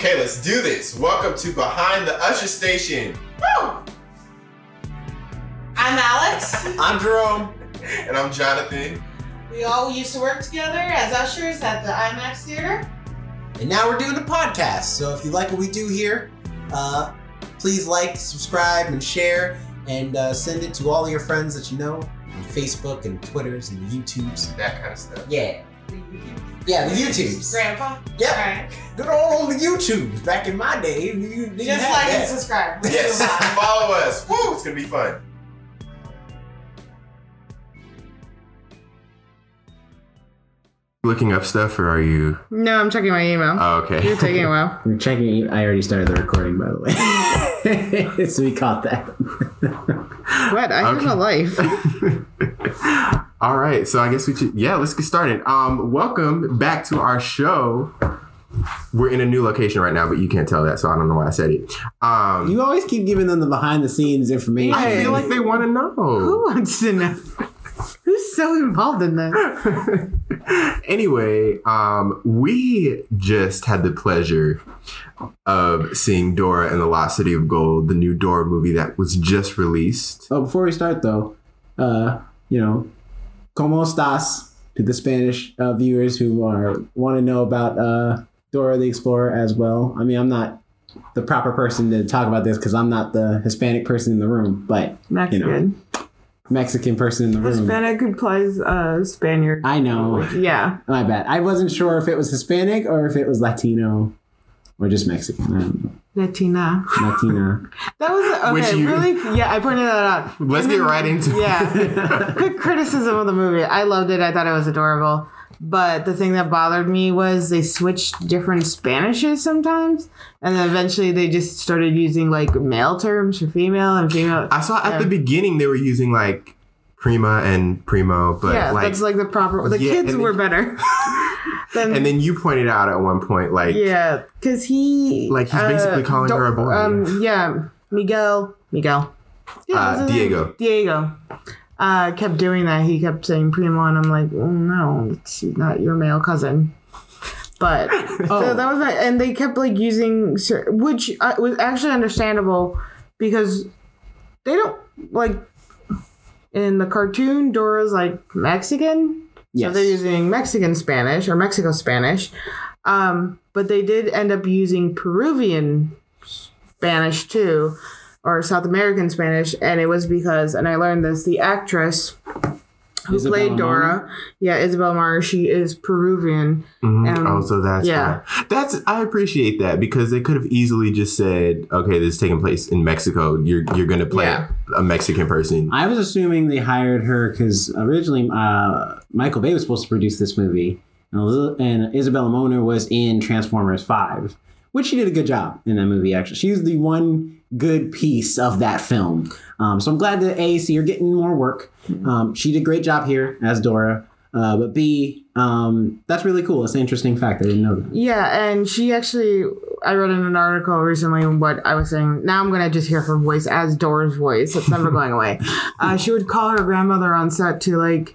Okay, let's do this. Welcome to Behind the Usher Station. Woo! I'm Alex. I'm Jerome. And I'm Jonathan. We all used to work together as ushers at the IMAX Theater. And now we're doing a podcast. So if you like what we do here, please like, subscribe, and share. And send it to all your friends that you know on Facebook and Twitters and YouTubes. That kind of stuff. Yeah. Yeah, the YouTubes. Grandpa? Yep. All right. They're all on the YouTubes. Back in my day, you didn't just have like that. And subscribe. Yes, follow us. Woo! It's going to be fun. Looking up stuff, or are you? No, I'm checking my email. Oh, okay. You're taking a while. I'm checking. I already started the recording, by the way. So we caught that. What? I have a life. All right, so I guess we should, let's get started. Welcome back to our show. We're in a new location right now, but you can't tell that, so I don't know why I said it. You always keep giving them the behind-the-scenes information. I feel like they want to know. Who wants to know? Who's so involved in this? Anyway, we just had the pleasure of seeing Dora and the Lost City of Gold, the new Dora movie that was just released. Oh, before we start, though, ¿Cómo estás? To the Spanish viewers who want to know about Dora the Explorer as well. I mean, I'm not the proper person to talk about this because I'm not the Hispanic person in the room, but Mexican person in the room. Hispanic implies Spaniard. I know. Yeah. My bad. I wasn't sure if it was Hispanic or if it was Latino or just Mexican. I don't know. Latina. That was really. Yeah, I pointed that out. Let's get right into it. Yeah, good criticism of the movie. I loved it. I thought it was adorable. But the thing that bothered me was they switched different Spanishes sometimes, and then eventually they just started using like male terms for female and female. I saw at the beginning they were using like prima and primo, but that's like the proper. The kids were better. And then you pointed out at one point, because he's basically calling her a boy. Miguel. Yeah, Diego. Kept doing that. He kept saying primo, and I'm like, no, it's not your male cousin. But so that was, and they kept like using, which was actually understandable because they don't like in the cartoon Dora's like Mexican. Yes. So they're using Mexican Spanish or Mexico Spanish. But they did end up using Peruvian Spanish too, or South American Spanish. And it was because, and I learned this, the actress who played Dora. Moner? Yeah, Isabela Moner. She is Peruvian. Mm-hmm. So that's why. I appreciate that because they could have easily just said, okay, this is taking place in Mexico. You're going to play a Mexican person. I was assuming they hired her because originally Michael Bay was supposed to produce this movie. And Isabela Moner was in Transformers 5, which she did a good job in that movie, actually. She's the one good piece of that film. So I'm glad that A, see her getting more work. She did a great job here as Dora. But B, that's really cool. It's an interesting fact. I didn't know that. Yeah, and she actually, I read in an article recently what I was saying. Now I'm going to just hear her voice as Dora's voice. It's never going away. She would call her grandmother on set to like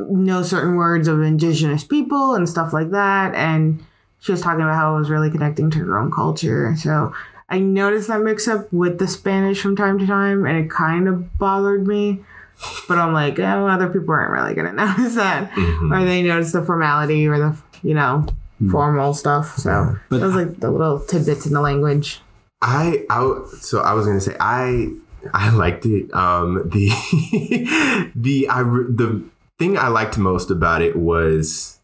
know certain words of indigenous people and stuff like that. And she was talking about how it was really connecting to her own culture. So I noticed that mix up with the Spanish from time to time, and it kind of bothered me. But I'm like, other people aren't really going to notice that. Mm-hmm. Or they notice the formality or the, formal stuff. So those like the little tidbits in the language. I was going to say, I liked it. The thing I liked most about it was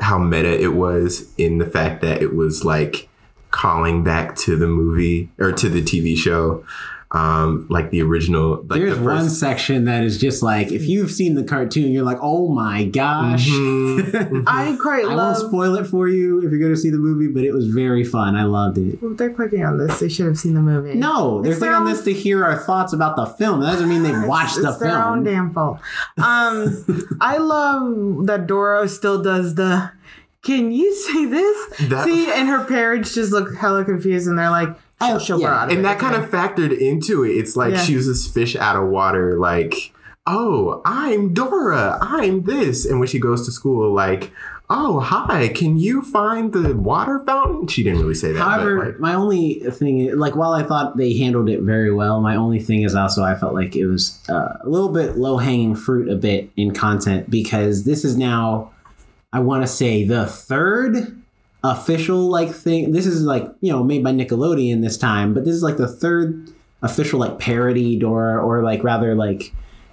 how meta it was in the fact that it was like calling back to the movie or to the TV show. Like the original. Like there's one section that is just like, if you've seen the cartoon, you're like, oh my gosh. Mm-hmm. I won't spoil it for you if you're going to see the movie, but it was very fun. I loved it. Well, they're clicking on this. They should have seen the movie. No, they're clicking on this to hear our thoughts about the film. That doesn't mean they've watched the film. It's their own damn fault. I love that Dora still does the, can you say this? And her parents just look hella confused and they're like, and that kind of factored into it. It's like she was this fish out of water, like, oh, I'm Dora, I'm this. And when she goes to school, like, oh, hi, can you find the water fountain? She didn't really say that. However, but, like, my only thing, like, while I thought they handled it very well, my only thing is also I felt like it was a little bit low-hanging fruit a bit in content, because this is now, I want to say, the third official, like, thing. This is, like, you know, made by Nickelodeon this time, but this is, like, the third official, like, parody Dora, or, like, rather, like,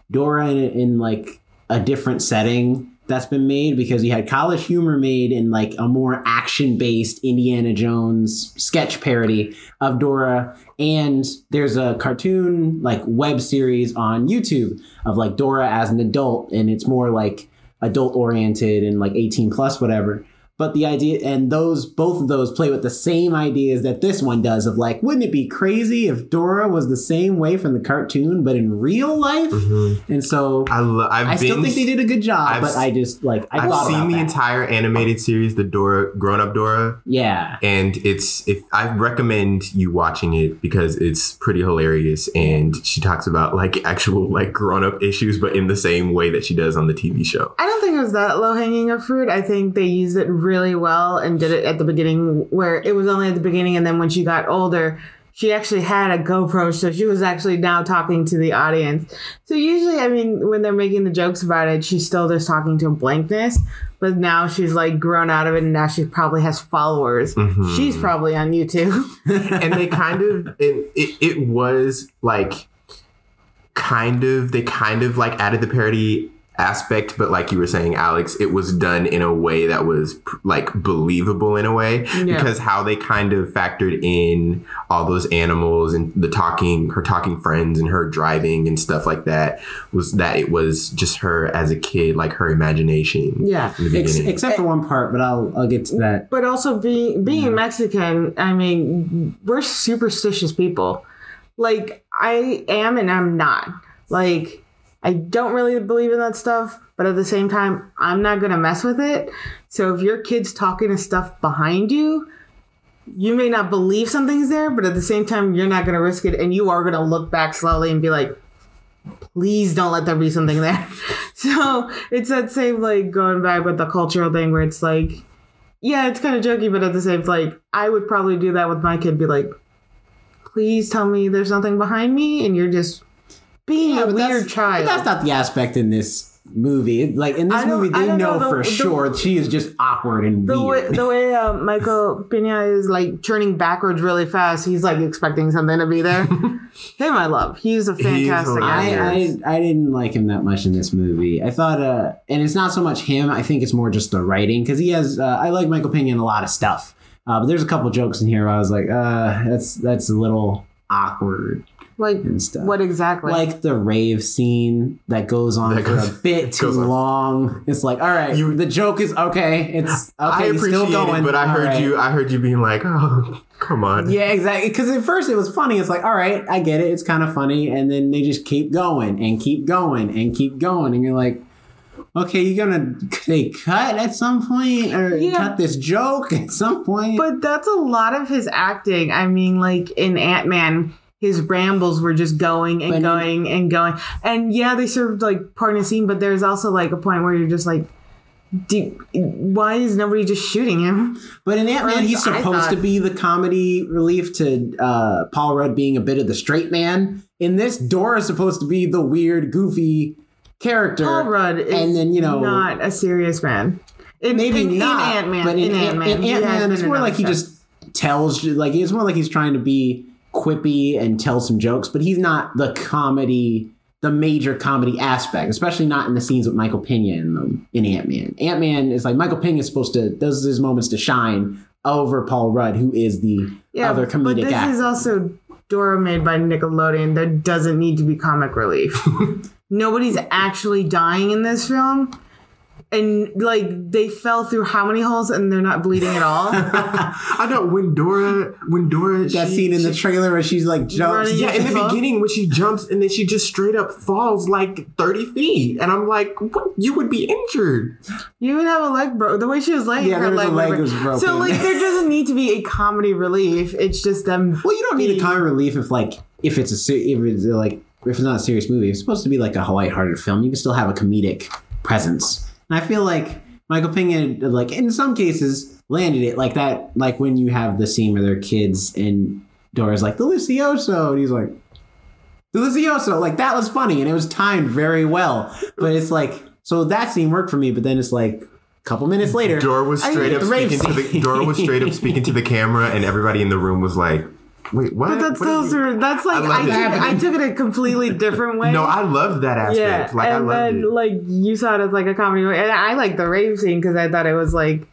Dora in like, a different setting that's been made, because you had College Humor made in like a more action-based Indiana Jones sketch parody of Dora, and there's a cartoon like web series on YouTube of like Dora as an adult, and it's more like adult-oriented and like 18 plus whatever. But the idea, and those, both of those play with the same ideas that this one does of like, wouldn't it be crazy if Dora was the same way from the cartoon, but in real life? Mm-hmm. And so I still think they did a good job, but I just like, I've seen the entire animated series, the Dora, Grown Up Dora. Yeah. And I recommend you watching it because it's pretty hilarious. And she talks about like actual like grown up issues, but in the same way that she does on the TV show. I don't think it was that low hanging of fruit. I think they used it really well and did it at the beginning, where it was only at the beginning, and then when she got older she actually had a GoPro, so she was actually now talking to the audience. So usually, I mean, when they're making the jokes about it, she's still just talking to blankness, but now she's like grown out of it, and now she probably has followers. Mm-hmm. She's probably on YouTube. And they kind of, it was like they like added the parody aspect, but like you were saying, Alex, it was done in a way that was like believable in a way. Yeah. Because how they kind of factored in all those animals and her talking friends and her driving and stuff like that, was that it was just her as a kid, like her imagination. Yeah, except for one part, but I'll get to that. But also being Mexican, I mean, we're superstitious people. Like, I am and I'm not. Like, I don't really believe in that stuff, but at the same time, I'm not going to mess with it. So if your kid's talking to stuff behind you, you may not believe something's there, but at the same time, you're not going to risk it. And you are going to look back slowly and be like, please don't let there be something there. So it's that same, like, going back with the cultural thing where it's like, yeah, it's kind of jokey, but at the same, like, I would probably do that with my kid, be like, please tell me there's nothing behind me. And you're just being a weird child. But that's not the aspect in this movie. Like, in this movie, they know for sure she is just awkward and weird. The way Michael Pena is like turning backwards really fast, he's like expecting something to be there. Him, I love. He's a fantastic actor. I didn't like him that much in this movie. I thought, and it's not so much him. I think it's more just the writing, because he has. I like Michael Pena in a lot of stuff, but there's a couple jokes in here where I was like, that's a little awkward. Like, what exactly? Like the rave scene that goes on for a bit too long. It's like, all right, the joke is okay. It's okay. I appreciate still going, it, but I heard right. you. I heard you being like, oh, come on. Yeah, exactly. Because at first it was funny. It's like, all right, I get it. It's kind of funny, and then they just keep going and keep going and keep going, and you're like, okay, you're gonna cut at some point, or cut this joke at some point. But that's a lot of his acting. I mean, like in Ant-Man, his rambles were just going and going and going. And yeah, they served like part in a scene, but there's also like a point where you're just like, why is nobody just shooting him? But in Ant-Man, he's supposed to be the comedy relief to Paul Rudd being a bit of the straight man. In this, Dora's supposed to be the weird, goofy character. Paul Rudd is not a serious man. In Ant-Man, it's more like he just tells you, like, it's more like he's trying to be quippy and tell some jokes, but he's not the major comedy aspect, especially not in the scenes with Michael Pena in Ant-Man. Ant-Man is like, Michael Pena is those are his moments to shine over Paul Rudd, who is the other comedic actor. But this is also Dora made by Nickelodeon. There doesn't need to be comic relief. Nobody's actually dying in this film. And, like, they fell through how many holes and they're not bleeding at all? I know, when Dora... That scene in the trailer where she's, like, jumps. Yeah, in the beginning when she jumps and then she just straight up falls, like, 30 feet. And I'm like, what? You would be injured. You would have a leg broken. The way she was laying, her leg was broken. So, like, there doesn't need to be a comedy relief. It's just them... Well, you don't need a comedy relief if it's not a serious movie. It's supposed to be, like, a lighthearted film. You can still have a comedic presence. And I feel like Michael Pena, like in some cases, landed it like that. Like when you have the scene where they're kids and Dora's like, Delicioso. And he's like, Delicioso. Like that was funny and it was timed very well. But it's like, so that scene worked for me. But then it's like, couple minutes later, Dora was straight up speaking to the camera, and everybody in the room was like, "Wait, what?" But that's like I took it a completely different way. No, I love that aspect. Yeah, like and I then it. Like you saw it as like a comedy, and I like the rave scene because I thought it was like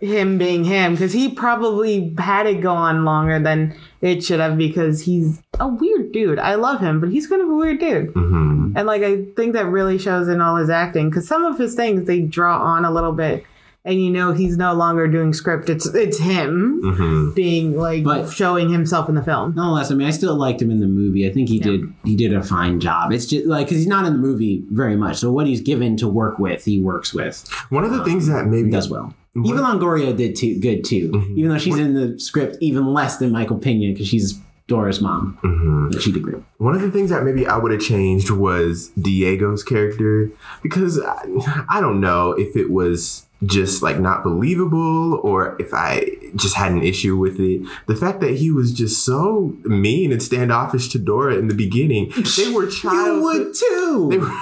him being him because he probably had it go on longer than it should have because he's a weird dude. I love him, but he's kind of a weird dude. Mm-hmm. And like I think that really shows in all his acting because some of his things they draw on a little bit, and you know he's no longer doing script. It's him mm-hmm. being like but showing himself in the film. Nonetheless, I mean I still liked him in the movie. I think he did a fine job. It's just like because he's not in the movie very much, so what he's given to work with, he works with. One of the things that maybe does well. Even Longoria did good too, mm-hmm. even though she's in the script even less than Michael Pena because she's Dora's mom. Mm-hmm. She did great. One of the things that maybe I would have changed was Diego's character because I don't know if it was just like not believable or if I just had an issue with it. The fact that he was just so mean and standoffish to Dora in the beginning. They were childhood. You would too.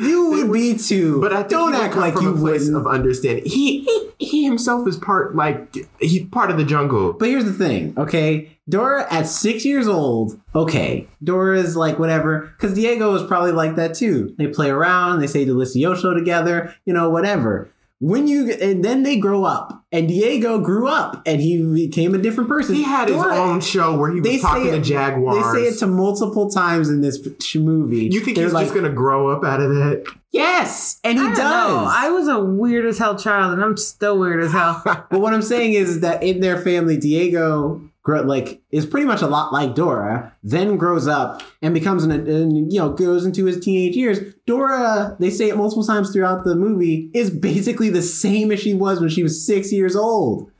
You would be too. But I think don't act like you wouldn't of understanding. He himself is part of the jungle. But here's the thing, okay? Dora at 6 years old, okay. Dora's like whatever, because Diego was probably like that too. They play around, they say Delicioso together, you know, whatever. And then they grow up, and Diego grew up, and he became a different person. He had his own show where he was talking to jaguars. They say it to multiple times in this movie. You think he's just going to grow up out of that? Yes, and he does. I was a weird as hell child, and I'm still weird as hell. But what I'm saying is that in their family, Diego is pretty much a lot like Dora, then grows up and becomes goes into his teenage years. Dora, they say it multiple times throughout the movie, is basically the same as she was when she was 6 years old.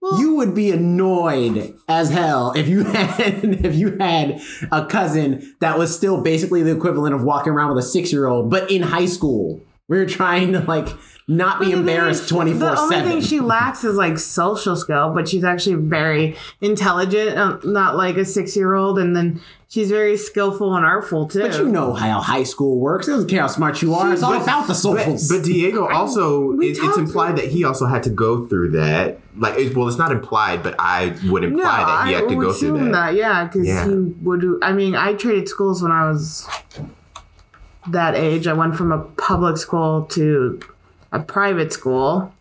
Well, you would be annoyed as hell if you had a cousin that was still basically the equivalent of walking around with a 6-year-old, but in high school. We were trying to not be embarrassed 24/7. The only thing she lacks is social skill, but she's actually very intelligent, not like a 6-year-old. And then she's very skillful and artful too. But you know how high school works. It doesn't care how smart you are. It's all about the socials. But Diego also, it's implied that he also had to go through that. It's not implied, but I would imply that he had to go through that. Yeah, because he would. I mean, I traded schools when I was that age. I went from a public school to a private school,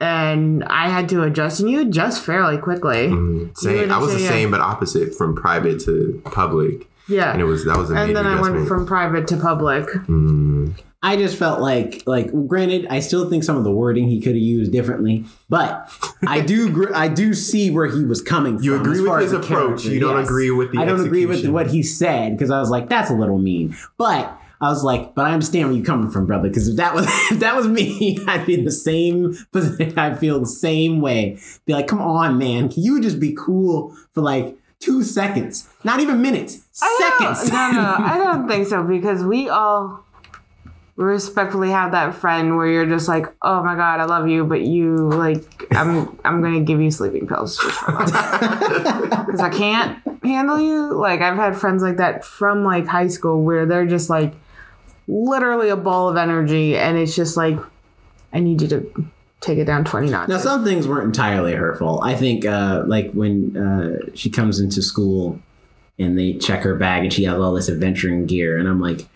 and I had to adjust, and you adjust fairly quickly. Mm-hmm. Same. I was the same, but opposite, from private to public. Yeah, and that was a major adjustment. And then I went from private to public. Mm-hmm. I just felt like granted, I still think some of the wording he could have used differently, but I do see where he was coming from. You agree with his approach. You don't agree with the execution. I don't agree with what he said because I was like, that's a little mean. But I was like, but I understand where you're coming from, brother, because if that was me, I'd be in the same position. I'd feel the same way. Be like, come on, man. Can you just be cool for 2 seconds? Not even minutes. Seconds. No, I don't think so because we all respectfully have that friend where you're just like, oh my god, I love you, but you I'm gonna give you sleeping pills just for that because I can't handle you. I've had friends like that from high school where they're just literally a ball of energy, and it's just I need you to take it down 20 knots. Now some things weren't entirely her fault. I think when she comes into school and they check her bag and she has all this adventuring gear, and I'm like,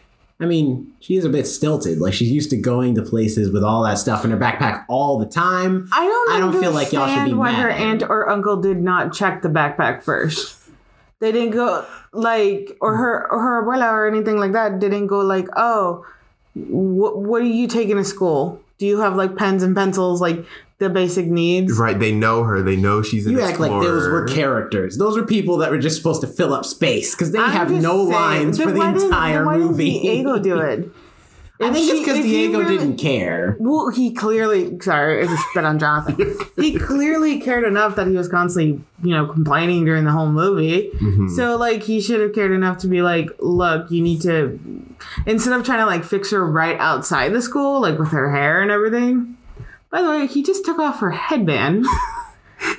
I mean, she is a bit stilted. She's used to going to places with all that stuff in her backpack all the time. I don't feel like y'all should be mad. Why her aunt or uncle did not check the backpack first? They didn't go or her abuela or anything like that didn't go oh, what are you taking to school? Do you have pens and pencils, the basic needs? Right, they know her. They know she's an explorer. You act like those were characters. Those were people that were just supposed to fill up space because they have no lines for the entire movie. Why did Diego do it? I think it's because Diego didn't care. Well, he clearly, sorry, it was spit on Jonathan. He clearly cared enough that he was constantly, you know, complaining during the whole movie. Mm-hmm. So, like, he should have cared enough to be like, look, you need to, instead of trying to, like, fix her right outside the school, like, with her hair and everything. By the way, he just took off her headband.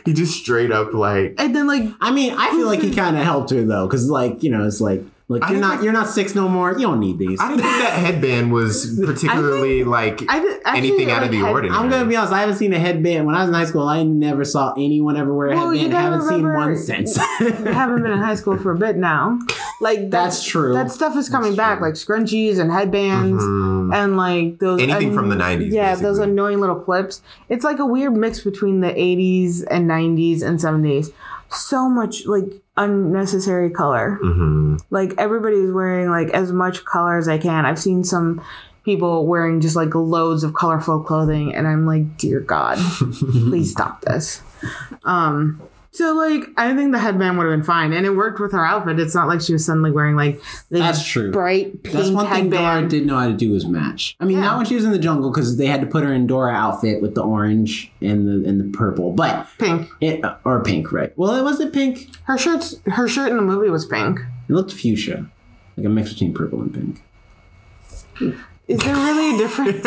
He just straight up, like. And then, like. I mean, I feel like he kind of helped her, though, because, like, you know, it's like. Like, you're not six no more. You don't need these. I didn't think that headband was particularly anything out of the ordinary. I'm gonna be honest. I haven't seen a headband when I was in high school. I never saw anyone ever wear a headband. I haven't seen one since. I haven't been in high school for a bit now. Like that's true. That stuff is coming back, like scrunchies and headbands, mm-hmm. and like those anything from the '90s. Yeah, basically. Those annoying little clips. It's like a weird mix between the '80s and '90s and '70s. So much like unnecessary color. Mm-hmm. Like everybody's wearing like as much color as I can. I've seen some people wearing just like loads of colorful clothing, and I'm like, dear God, please stop this. So like I think the headband would have been fine, and it worked with her outfit. It's not like she was suddenly wearing like this bright pink headband. That's one thing Dora didn't know how to do was match. I mean, not when she was in the jungle because they had to put her in Dora outfit with the orange and the purple, but pink or pink, right? Well, it wasn't pink. Her shirt in the movie was pink. It looked fuchsia, like a mix between purple and pink. Is there really a difference?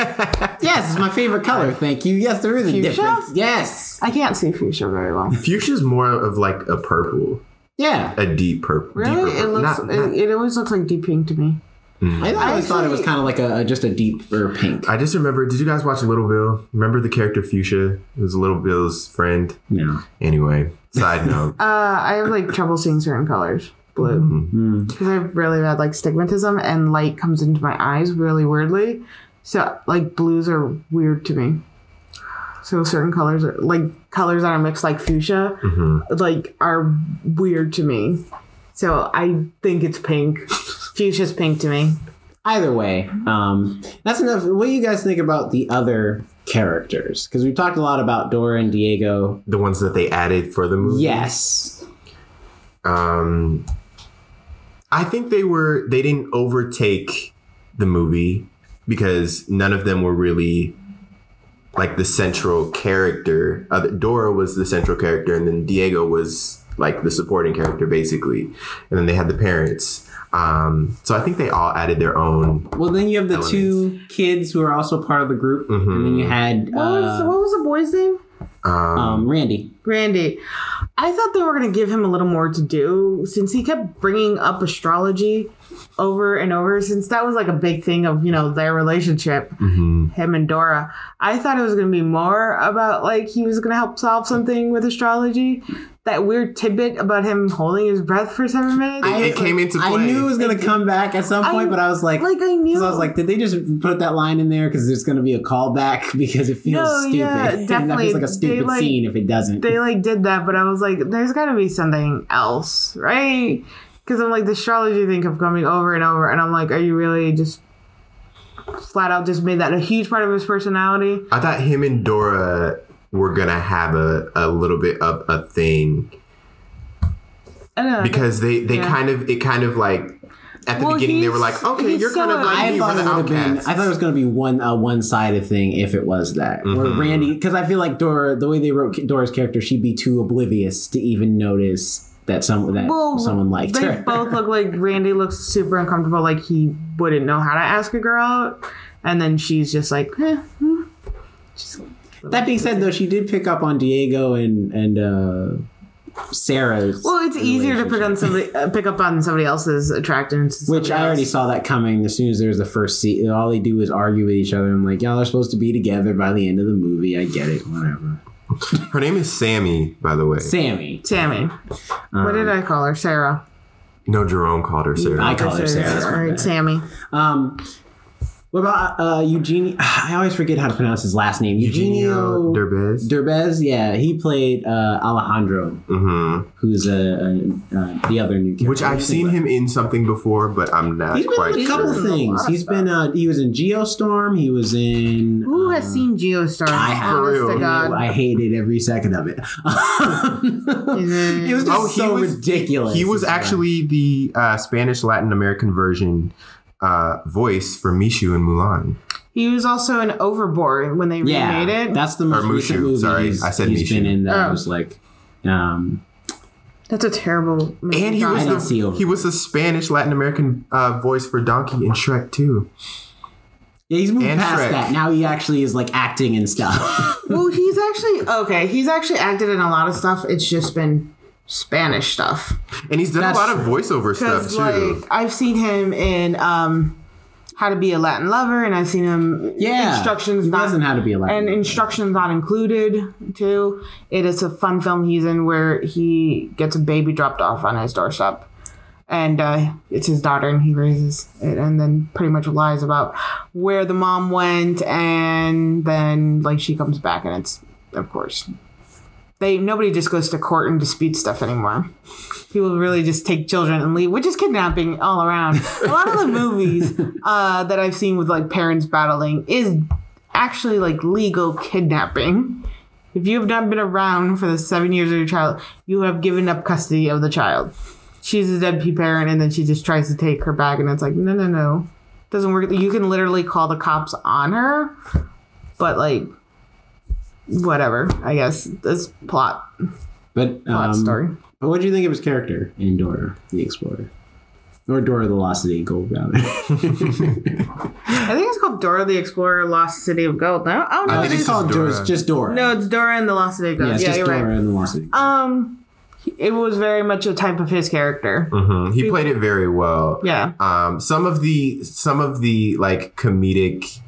Yes, it's my favorite color. Thank you. Yes, there is a difference. Yes. I can't see fuchsia very well. Fuchsia is more of like a purple. Yeah. A deep purple. Really? Deep purple. It always looks like deep pink to me. Mm-hmm. I thought it was kind of like just a deeper pink. I just remember, did you guys watch Little Bill? Remember the character Fuchsia? It was Little Bill's friend. No. Anyway, side note. I have like trouble seeing certain colors. Blue because I've really had like astigmatism and light comes into my eyes really weirdly, so like blues are weird to me, so certain colors are, like colors that are mixed like fuchsia, mm-hmm. like are weird to me, so I think it's pink. Fuchsia's pink to me. Either way, that's enough. What do you guys think about the other characters, because we've talked a lot about Dora and Diego, the ones that they added for the movie? Yes. I think they didn't overtake the movie because none of them were really like the central character. Dora was the central character, and then Diego was like the supporting character basically. And then they had the parents. So I think they all added their own. Well, then you have the two kids who are also part of the group. Mm-hmm. And then you had... What was the boy's name? Randy. I thought they were going to give him a little more to do since he kept bringing up astrology over and over, since that was like a big thing of, you know, their relationship, mm-hmm. him and Dora. I thought it was going to be more about like he was going to help solve something with astrology. That weird tidbit about him holding his breath for 7 minutes. It came into play. I knew it was going to come back at some point, but I was like... Like, I knew. Because I was like, did they just put that line in there because there's going to be a callback because it feels stupid? Yeah, definitely. And that feels like a stupid scene if it doesn't. They, like, did that, but I was like, there's got to be something else, right? Because I'm like, the astrology thing kept coming over and over, and I'm like, are you really just... flat out just made that a huge part of his personality? I thought him and Dora... we're going to have a little bit of a thing. I know, because they kind of like at the beginning they were like, okay, you're kind of like me, we're the outcasts. I thought it was going to be one-sided thing if it was that. Mm-hmm. Where Randy, because I feel like Dora, the way they wrote Dora's character, she'd be too oblivious to even notice someone liked her. They both look like Randy looks super uncomfortable, like he wouldn't know how to ask a girl out, and then she's just like, just. That being said, though, she did pick up on Diego and Sarah's. Well, it's easier to pick up on somebody else's attractiveness, which I already saw that coming. As soon as there's the first scene, all they do is argue with each other. I'm like, y'all are supposed to be together by the end of the movie. I get it, whatever. Her name is Sammy, by the way. Sammy. What did I call her? Sarah. No, Jerome called her Sarah. I called her Sarah. All right, Sammy. What about Eugenio? I always forget how to pronounce his last name. Eugenio Derbez. Yeah, he played Alejandro, mm-hmm. who's the other new character. Which I've seen him in something before, but I'm not quite sure. He's been in a couple things. He's been he was in Geostorm. He was in. Who has seen Geostorm? I have. For real. I hated every second of it. It was just ridiculous. He was actually the Spanish Latin American version voice for Mushu in Mulan. He was also in Overboard when they remade it. That's the most recent movie. Sorry, I said he's Mushu. Been in that. I was like, that's a terrible movie. And he was the Spanish Latin American voice for Donkey in Shrek 2. Yeah, he's moved past Shrek. That. Now he actually is like acting and stuff. Well, he's actually acted in a lot of stuff. It's just been Spanish stuff. And he's done a lot of voiceover stuff too. Like, I've seen him in How to Be a Latin Lover, and I've seen him Instructions Not in How to Be a Latin Lover. And Instructions Not Included too. It is a fun film he's in where he gets a baby dropped off on his doorstep. And it's his daughter, and he raises it, and then pretty much lies about where the mom went, and then like she comes back, and it's, of course, nobody just goes to court and disputes stuff anymore. People really just take children and leave, which is kidnapping all around. A lot of the movies that I've seen with like parents battling is actually like legal kidnapping. If you have not been around for the 7 years of your child, you have given up custody of the child. She's a deadbeat parent, and then she just tries to take her back, and it's like, no. Doesn't work. You can literally call the cops on her, but, like, whatever, I guess. This plot. But, plot story. But what do you think of his character in Dora the Explorer? Or Dora the Lost City of Gold, rather. I think it's called Dora the Explorer, Lost City of Gold. I don't know. I think it's called just Dora. No, it's Dora and the Lost City of Gold. Yeah, it's just Dora and the Lost City of Gold. It was very much a type of his character. Mm-hmm. He played it very well. Yeah. Some of the like comedic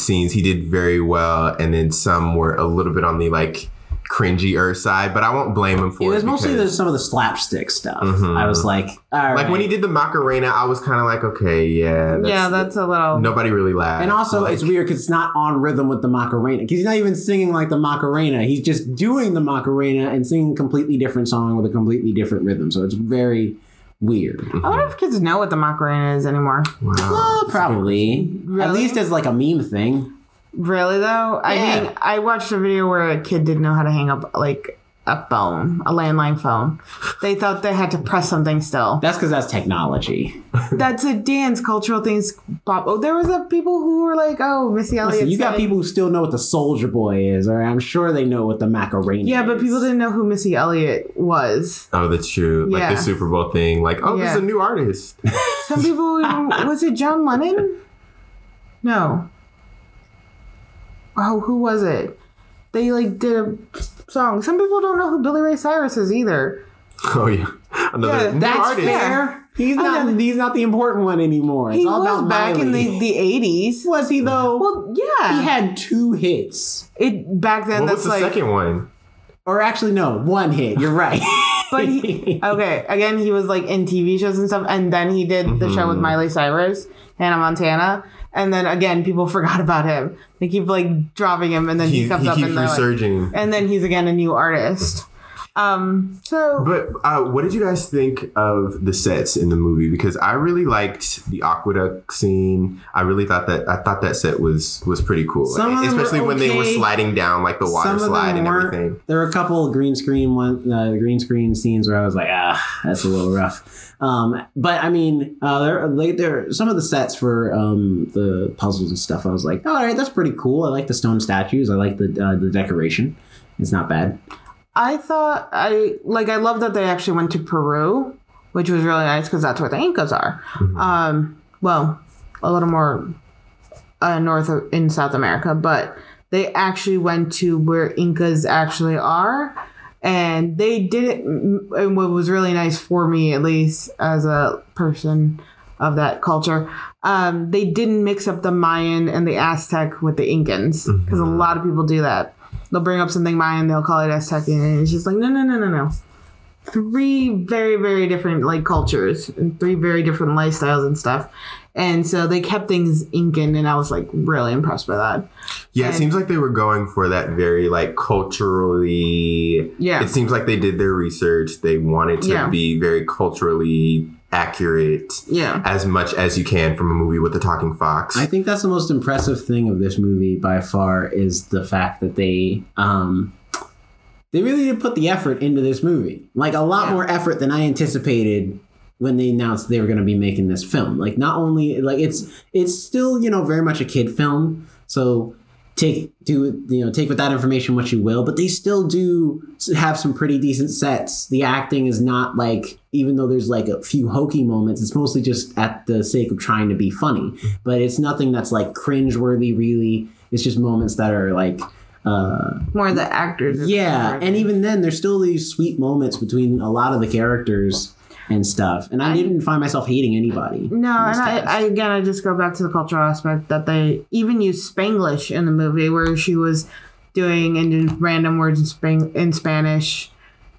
scenes he did very well, and then some were a little bit on the like cringier side. But I won't blame him for it. It was mostly some of the slapstick stuff. Mm-hmm. I was like, all right. Like when he did the Macarena, I was kind of like, okay, yeah. That's a little. Nobody really laughed. And also, like, it's weird because it's not on rhythm with the Macarena. Because he's not even singing like the Macarena. He's just doing the Macarena and singing a completely different song with a completely different rhythm. So it's very weird. Mm-hmm. I wonder if kids know what the Macarena is anymore. Wow. Well, probably. Really? At least as like a meme thing. Really though? Yeah. I mean, I watched a video where a kid didn't know how to hang up like a phone, a landline phone. They thought they had to press something still. That's because that's technology. That's a dance cultural things. Pop. Oh, there was people who were like, "Oh, Missy Elliott." Listen, you got people who still know what the Soldier Boy is, or I'm sure they know what the Macarena. Yeah, is. But people didn't know who Missy Elliott was. Oh, that's true. Yeah. Like the Super Bowl thing. Like, oh, This is a new artist. Some people was it John Lennon? No. Oh, who was it? They like did a song. Some people don't know who Billy Ray Cyrus is either. Oh yeah, another that's artist. Fair. He's not the important one anymore. It's he all was about back Miley. In the 80's. Was he though? Well, yeah. He had two hits. It back then. What that's was the like, second one? Or actually, no, one hit. You're right. But he was like in TV shows and stuff, and then he did the show with Miley Cyrus, Hannah Montana. And then again, people forgot about him. They keep like dropping him, and then he comes up and they're resurging. Like, and then he's again a new artist. But what did you guys think of the sets in the movie? Because I really liked the aqueduct scene. I thought that set was pretty cool, especially when they were sliding down like the water slide and everything. There were a couple of green screen scenes where I was like, that's a little rough. But I mean, there some of the sets for the puzzles and stuff. I was like, all right, that's pretty cool. I like the stone statues. I like the decoration. It's not bad. I love that they actually went to Peru, which was really nice because that's where the Incas are. Mm-hmm. Well, a little more north in South America, but they actually went to where Incas actually are. And they did it. And what was really nice for me, at least as a person of that culture, they didn't mix up the Mayan and the Aztec with the Incans because a lot of people do that. They'll bring up something Mayan, they'll call it Aztec, and it's just like, no. Three very, very different, like, cultures and three very different lifestyles and stuff. And so they kept things Incan, and I was, like, really impressed by that. Yeah, it seems like they were going for that very, like, culturally... Yeah. It seems like they did their research. They wanted to be very culturally... accurate as much as you can from a movie with a talking fox. I think that's the most impressive thing of this movie by far is the fact that they really did put the effort into this movie. Like a lot more effort than I anticipated when they announced they were going to be making this film. Like, not only, like, it's still, you know, very much a kid film. So take with that information what you will, but they still do have some pretty decent sets. The acting is not like, even though there's like a few hokey moments, it's mostly just at the sake of trying to be funny, but it's nothing that's like cringeworthy really. It's just moments that are like, more the actors. Yeah. And even then there's still these sweet moments between a lot of the characters and stuff. And I didn't find myself hating anybody. No, and I just go back to the cultural aspect that they even use Spanglish in the movie, where she was doing random words in Spanish,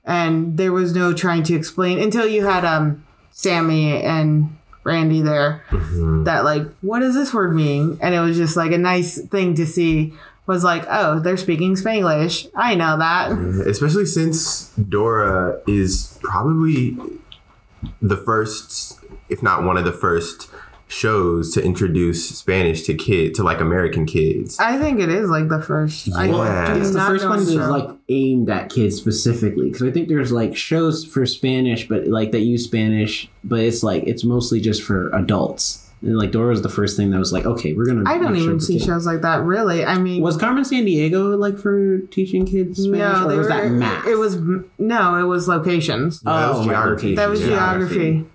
and there was no trying to explain until you had Sammy and Randy there. Mm-hmm. That like, what does this word mean? And it was just like a nice thing to see. Was like, oh, they're speaking Spanglish. I know that. Especially since Dora is probably the first, if not one of the first shows to introduce Spanish to kids, to like American kids. I think it is like the first. Yeah. It's the first one that's like aimed at kids specifically, because I think there's like shows for Spanish, but like that use Spanish, but it's like it's mostly just for adults. And like Dora was the first thing that was like, okay, we're gonna. I don't even see shows like that really. I mean, was Carmen Sandiego like for teaching kids Spanish? No, or was that math? It was locations. Oh, geography. That was geography.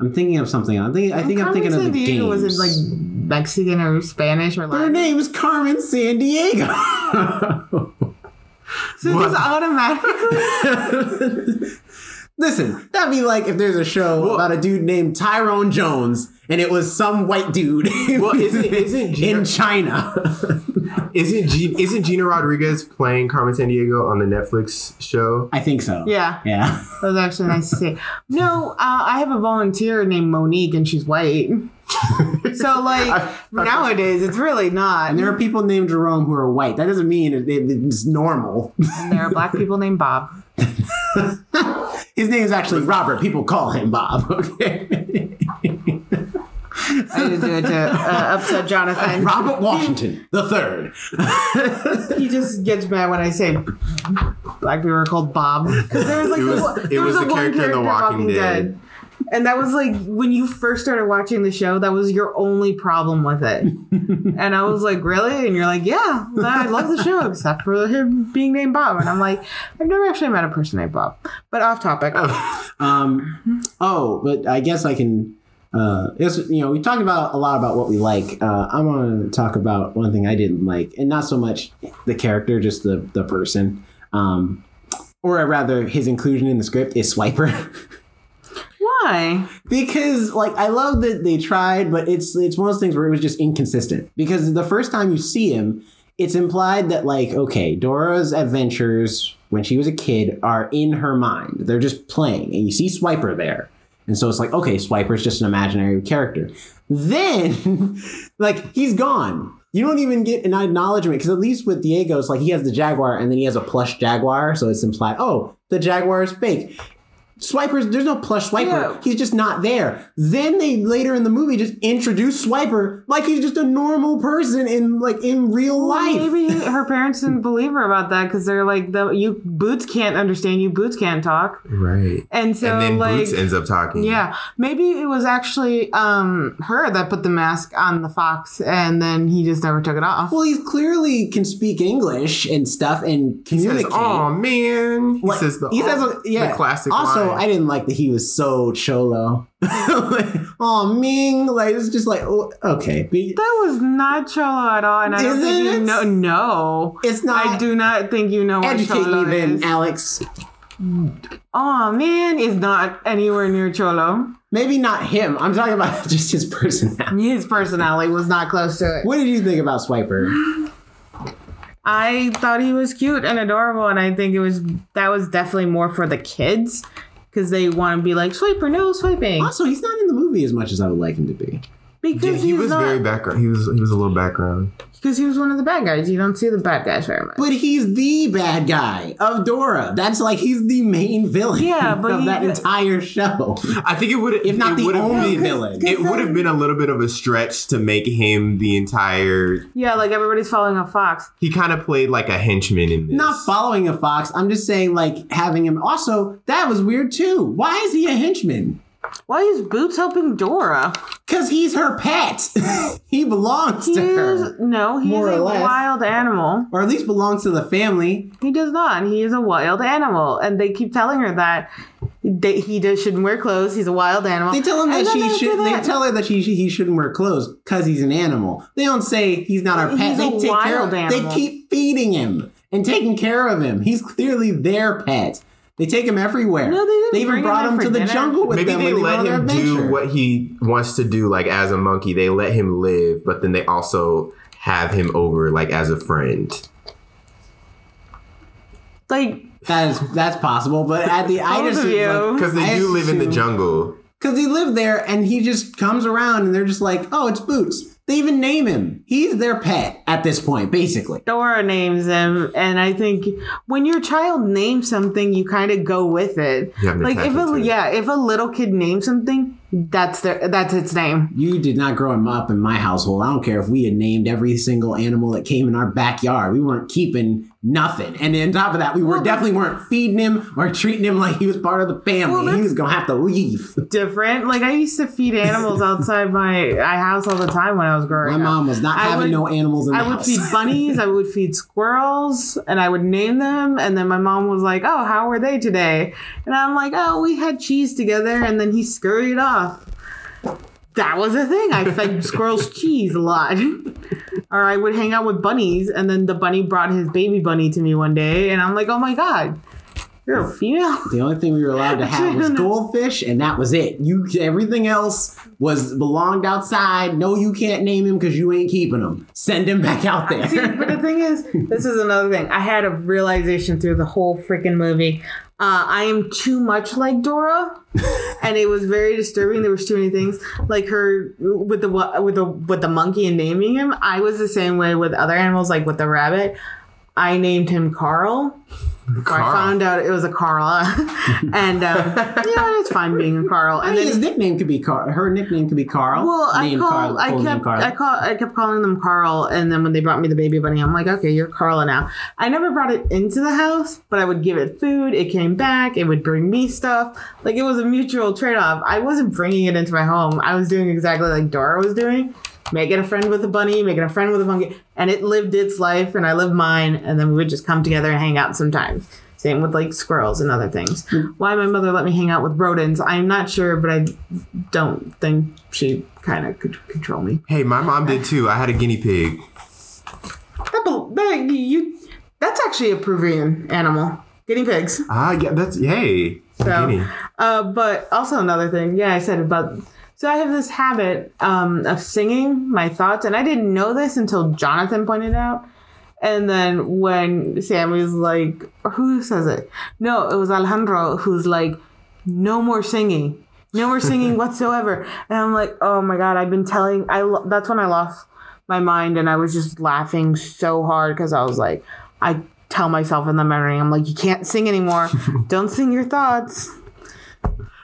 I'm thinking of something. I'm thinking of the games. Was it like Mexican or Spanish or Latin? Her name was Carmen Sandiego. So just automatically. Listen, that'd be like if there's a show about a dude named Tyrone Jones and it was some white dude in China. Isn't Gina Rodriguez playing Carmen Sandiego on the Netflix show? I think so. Yeah. That was actually nice to see. No, I have a volunteer named Monique and she's white. So like nowadays it's really not. And there are people named Jerome who are white. That doesn't mean it's normal. And there are black people named Bob. His name is actually Robert. People call him Bob. Okay. I did do it to upset Jonathan. Robert Washington III. He just gets mad when I say black people are called Bob. There was a character in The Walking Dead. And that was like, when you first started watching the show, that was your only problem with it. And I was like, really? And you're like, yeah, I love the show, except for him being named Bob. And I'm like, I've never actually met a person named Bob. But off topic. But I guess I can... we talked about a lot about what we like. I want to talk about one thing I didn't like. And not so much the character, just the person. Or rather, his inclusion in the script is Swiper. Why? Because like I love that they tried, but it's one of those things where it was just inconsistent. Because the first time you see him, it's implied that like, okay, Dora's adventures when she was a kid are in her mind. They're just playing, and you see Swiper there. And so it's like, okay, Swiper's just an imaginary character. Then like he's gone. You don't even get an acknowledgement, because at least with Diego, it's like he has the Jaguar and then he has a plush Jaguar, so it's implied, oh, the Jaguar is fake. Swiper's, there's no plush Swiper. Yeah. He's just not there. Then they later in the movie just introduce Swiper like he's just a normal person in real life. Maybe her parents didn't believe her about that, because they're like, you Boots can't understand you. Boots can't talk. Right. And so and then like, Boots ends up talking. Yeah. Maybe it was actually her that put the mask on the fox, and then he just never took it off. Well, he clearly can speak English and stuff and communicate. He says, "Oh man," he like, says the the classic. Also, line. I didn't like that he was so cholo. It's just like, oh, okay. That was not cholo at all, and I don't think you know. No, it's not. I do not think you know what cholo is. Educate me then, Alex. Oh man, is not anywhere near cholo. Maybe not him. I'm talking about just his personality. His personality was not close to it. What did you think about Swiper? I thought he was cute and adorable, and I think that was definitely more for the kids. Because they want to be like, Swiper, no swiping. Also, he's not in the movie as much as I would like him to be. Because he was a little background. Because he was one of the bad guys. You don't see the bad guys very much. But he's the bad guy of Dora. That's like, he's the main villain of that entire show. I think it would have, if not the only villain. It would have been a little bit of a stretch to make him the entire... Yeah, like everybody's following a fox. He kind of played like a henchman in this. Not following a fox. I'm just saying like having him... Also, that was weird too. Why is he a henchman? Why is Boots helping Dora? Because he's her pet. He belongs to her. No, he's a wild animal. Or at least belongs to the family. He does not. He is a wild animal. And they keep telling her that he shouldn't wear clothes. He's a wild animal. They tell him that they tell her that he shouldn't wear clothes because he's an animal. They don't say he's not our pet. He's a wild animal. They keep feeding him and taking care of him. He's clearly their pet. They take him everywhere. No, they even brought him to the jungle with them. Maybe they let him do what he wants to do, like as a monkey. They let him live, but then they also have him over, like as a friend. Like that's possible, but at the I just because they do live in the jungle. Because he lived there, and he just comes around, and they're just like, oh, it's Boots. They even name him. He's their pet at this point, basically. Dora names him, and I think when your child names something, you kind of go with it. Like if a little kid names something, that's its name. You did not grow him up in my household. I don't care if we had named every single animal that came in our backyard. We weren't keeping nothing. And on top of that, we weren't feeding him or treating him like he was part of the family. Well, he was going to have to leave. Different. Like, I used to feed animals outside my house all the time when I was growing up. My mom was not having no animals in the house. I would feed bunnies. I would feed squirrels. And I would name them. And then my mom was like, oh, how were they today? And I'm like, oh, we had cheese together. And then he scurried off. That was a thing. I fed squirrels cheese a lot. Or I would hang out with bunnies, and then the bunny brought his baby bunny to me one day, and I'm like, oh my God, you're a female? The only thing we were allowed to have was goldfish, and that was it. Everything else belonged outside. No, you can't name him because you ain't keeping him. Send him back out there. See, but the thing is, this is another thing. I had a realization through the whole freaking movie. I am too much like Dora, and it was very disturbing. There was too many things like her with the monkey and naming him. I was the same way with other animals, like with the rabbit. I named him Carl. I found out it was a Carla, and it's fine being a Carl. And then his nickname could be Carl. Her nickname could be Carl. Well, I kept calling them Carl, and then when they brought me the baby bunny, I'm like, okay, you're Carla now. I never brought it into the house, but I would give it food. It came back. It would bring me stuff. Like it was a mutual trade-off. I wasn't bringing it into my home. I was doing exactly like Dora was doing. Making a friend with a bunny, making a friend with a monkey. And it lived its life, and I lived mine. And then we would just come together and hang out sometimes. Same with, like, squirrels and other things. Why my mother let me hang out with rodents, I'm not sure, but I don't think she kind of could control me. Hey, my mom did, too. I had a guinea pig. That's actually a Peruvian animal. Guinea pigs. Yeah, that's... Yay. So, but also another thing. Yeah, I said about... So I have this habit of singing my thoughts, and I didn't know this until Jonathan pointed it out. And then when Sammy was like, who says it? No, it was Alejandro who's like, no more singing. No more singing whatsoever. And I'm like, oh my God, I've been telling. That's when I lost my mind, and I was just laughing so hard because I was like, I tell myself in the memory, I'm like, you can't sing anymore. Don't sing your thoughts.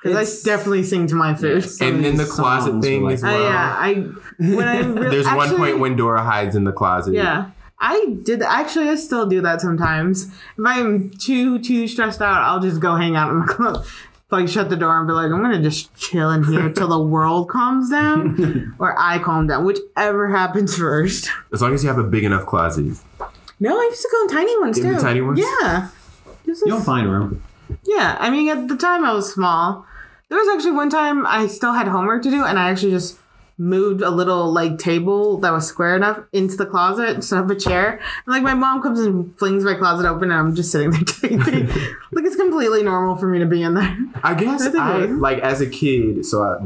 Because I definitely sing to my food. And then the closet thing as well. There's one point when Dora hides in the closet. Yeah. I did. Actually, I still do that sometimes. If I'm too stressed out, I'll just go hang out in my closet. Like, shut the door and be like, I'm going to just chill in here till the world calms down. Or I calm down. Whichever happens first. As long as you have a big enough closet. No, I used to go in tiny ones, too. In the tiny ones? Yeah. You'll find room. Yeah. I mean, at the time I was small. There was actually one time I still had homework to do, and I actually just moved a little, like, table that was square enough into the closet, set up a chair. And, like, my mom comes and flings my closet open, and I'm just sitting there doing things. Like, it's completely normal for me to be in there. I guess I like, as a kid, I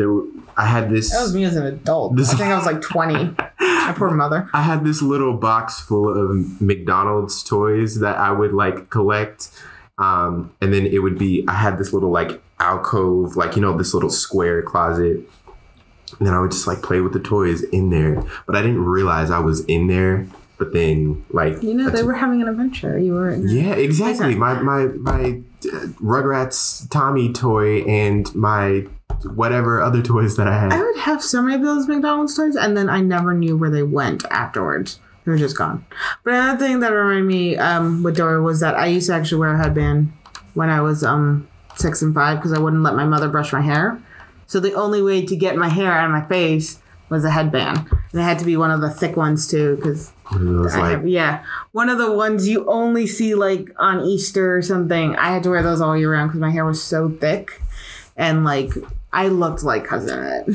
had this... That was me as an adult. I think I was, like, 20. My poor mother. I had this little box full of McDonald's toys that I would, like, collect. And then it would be... I had this little, like... alcove, like, you know, this little square closet, and then I would just like play with the toys in there, but I didn't realize I was in there. But then, like, you know, they were having an adventure. You were in there. Yeah, exactly. My Rugrats Tommy toy and my whatever other toys that I had. I would have so many of those McDonald's toys, and then I never knew where they went afterwards. They were just gone. But another thing that reminded me with Dora was that I used to actually wear a headband when I was 6 and 5 because I wouldn't let my mother brush my hair. So the only way to get my hair out of my face was a headband. And it had to be one of the thick ones, too, because... Yeah. One of the ones you only see, like, on Easter or something. I had to wear those all year round because my hair was so thick. And, like, I looked like Cousin Ed.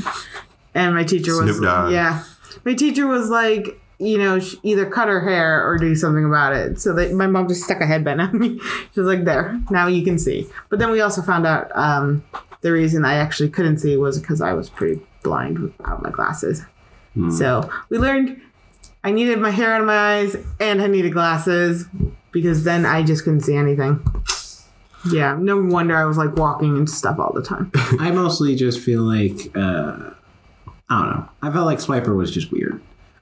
And my teacher was... Snoop Dogg. Yeah. My teacher was like... You know, either cut her hair or do something about it. So my mom just stuck a headband on me. She was like, there, now you can see. But then we also found out the reason I actually couldn't see was because I was pretty blind without my glasses. Mm. So we learned I needed my hair out of my eyes and I needed glasses because then I just couldn't see anything. Yeah, no wonder I was like walking and stuff all the time. I mostly just feel like, I don't know. I felt like Swiper was just weird.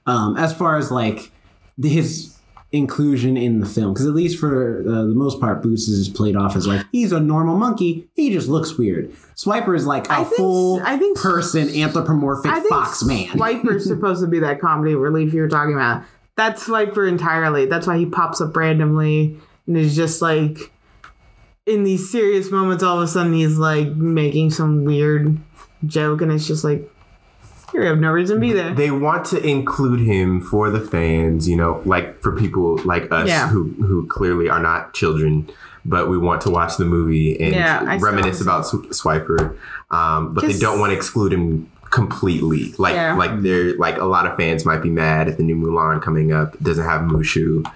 As far as, like, his inclusion in the film. Because at least for the most part, Boots is played off as, like, he's a normal monkey. He just looks weird. Swiper is, like, a full person, anthropomorphic fox man. Swiper's supposed to be that comedy relief you were talking about. That's Swiper entirely. That's why he pops up randomly and is just, like, in these serious moments, all of a sudden he's, like, making some weird joke. And it's just, like... You have no reason to be there. They want to include him for the fans, you know, like for people like us who clearly are not children, but we want to watch the movie and reminisce about Swiper. But they don't want to exclude him completely. Like they're like a lot of fans might be mad at the new Mulan coming up. It doesn't have Mushu.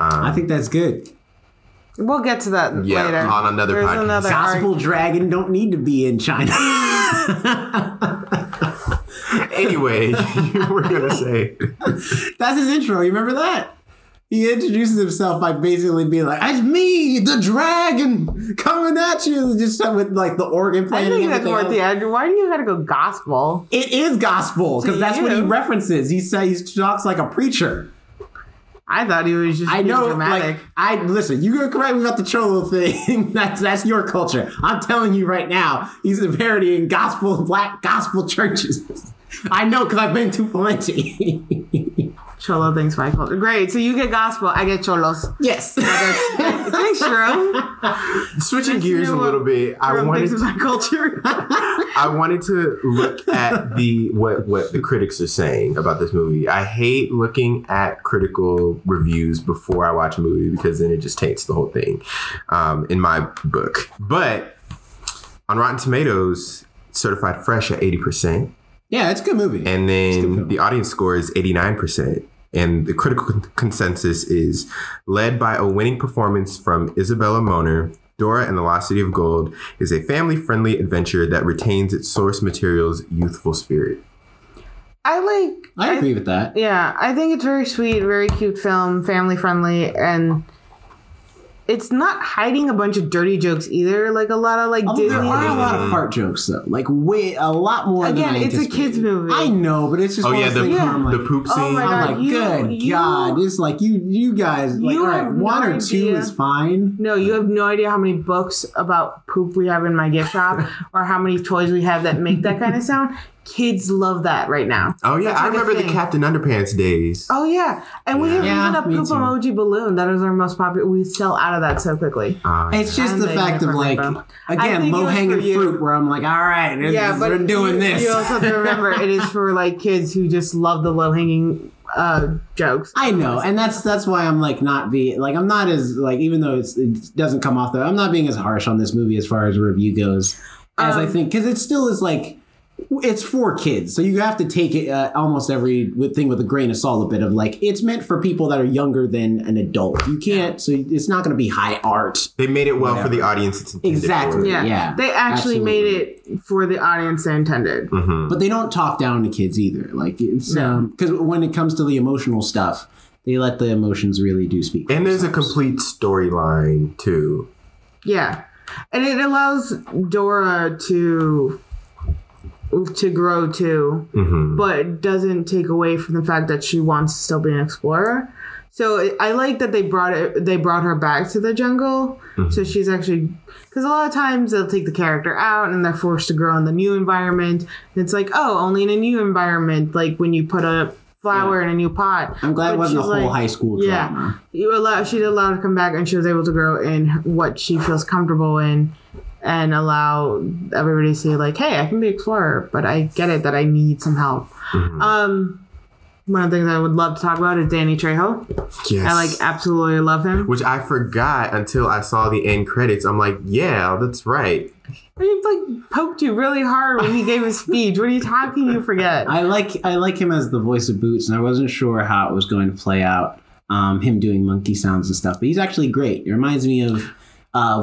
I think that's good. We'll get to that later. On another podcast. Gospel Dragon don't need to be in China. Anyway, you were going to say. That's his intro. You remember that? He introduces himself by basically being like, it's me, the dragon, coming at you. Just with like the organ playing. I think that's worth the ad. Why do you got to go gospel? It is gospel because that's what he references. He says he talks like a preacher. I thought he was just dramatic. Like, listen, you're correct about the Cholo thing. That's your culture. I'm telling you right now, he's parodying gospel, black gospel churches. I know because I've been to plenty. Cholo things, my culture. Great. So you get gospel, I get cholos. Yes. Thanks, Jerome. Switching gears a little bit. I wanted to look at what the critics are saying about this movie. I hate looking at critical reviews before I watch a movie because then it just taints the whole thing, in my book. But on Rotten Tomatoes, certified fresh at 80%. Yeah, it's a good movie. And then the audience score is 89%. And the critical consensus is led by a winning performance from Isabela Moner. Dora and the Lost City of Gold is a family-friendly adventure that retains its source material's youthful spirit. I agree with that. Yeah, I think it's very sweet, very cute film, family-friendly, and... It's not hiding a bunch of dirty jokes either, like a lot of like Disney. There are a lot of fart jokes though, like way a lot more. Again, than it's a kids movie. I know, but it's just the poop scene. Oh my God, I'm like, God, it's like you guys. Like, you all right, one or two is fine. No, you have no idea how many books about poop we have in my gift shop, or how many toys we have that make that kind of sound. Kids love that right now. Oh, yeah. I remember the Captain Underpants days. Oh, yeah. And we have even a poop emoji balloon. That is our most popular. We sell out of that so quickly. It's just the fact of, like, again, low-hanging fruit where I'm like, all right, we're doing this. You also have to remember it is for, like, kids who just love the low-hanging jokes. I know. And that's why I'm, like, I'm not as, like, even though it doesn't come off, though, I'm not being as harsh on this movie as far as review goes as I think. Because it still is, like... It's for kids, so you have to take it almost every thing with a grain of salt. A bit of like, it's meant for people that are younger than an adult. You can't, so it's not going to be high art. They made it well for the audience. It's intended for. Yeah. They actually made it for the audience they intended. Mm-hmm. But they don't talk down to kids either. Like, it's because when it comes to the emotional stuff, they let the emotions really do speak. And there's a complete storyline too. Yeah, and it allows Dora to grow too, but doesn't take away from the fact that she wants to still be an explorer. So I like that they brought her back to the jungle. Mm-hmm. So she's actually, because a lot of times they'll take the character out and they're forced to grow in the new environment. And it's like, oh, only in a new environment, like when you put a flower in a new pot. I'm glad it wasn't a whole high school drama. She's allowed to come back and she was able to grow in what she feels comfortable in. and allow everybody to see, like, hey, I can be an explorer, but I get it that I need some help. Mm-hmm. One of the things I would love to talk about is Danny Trejo. Yes. I, like, absolutely love him. Which I forgot until I saw the end credits. I'm like, yeah, that's right. He, like, poked you really hard when he gave his speech. What are you talking? You forget. I like him as the voice of Boots, and I wasn't sure how it was going to play out, him doing monkey sounds and stuff. But he's actually great. It reminds me of...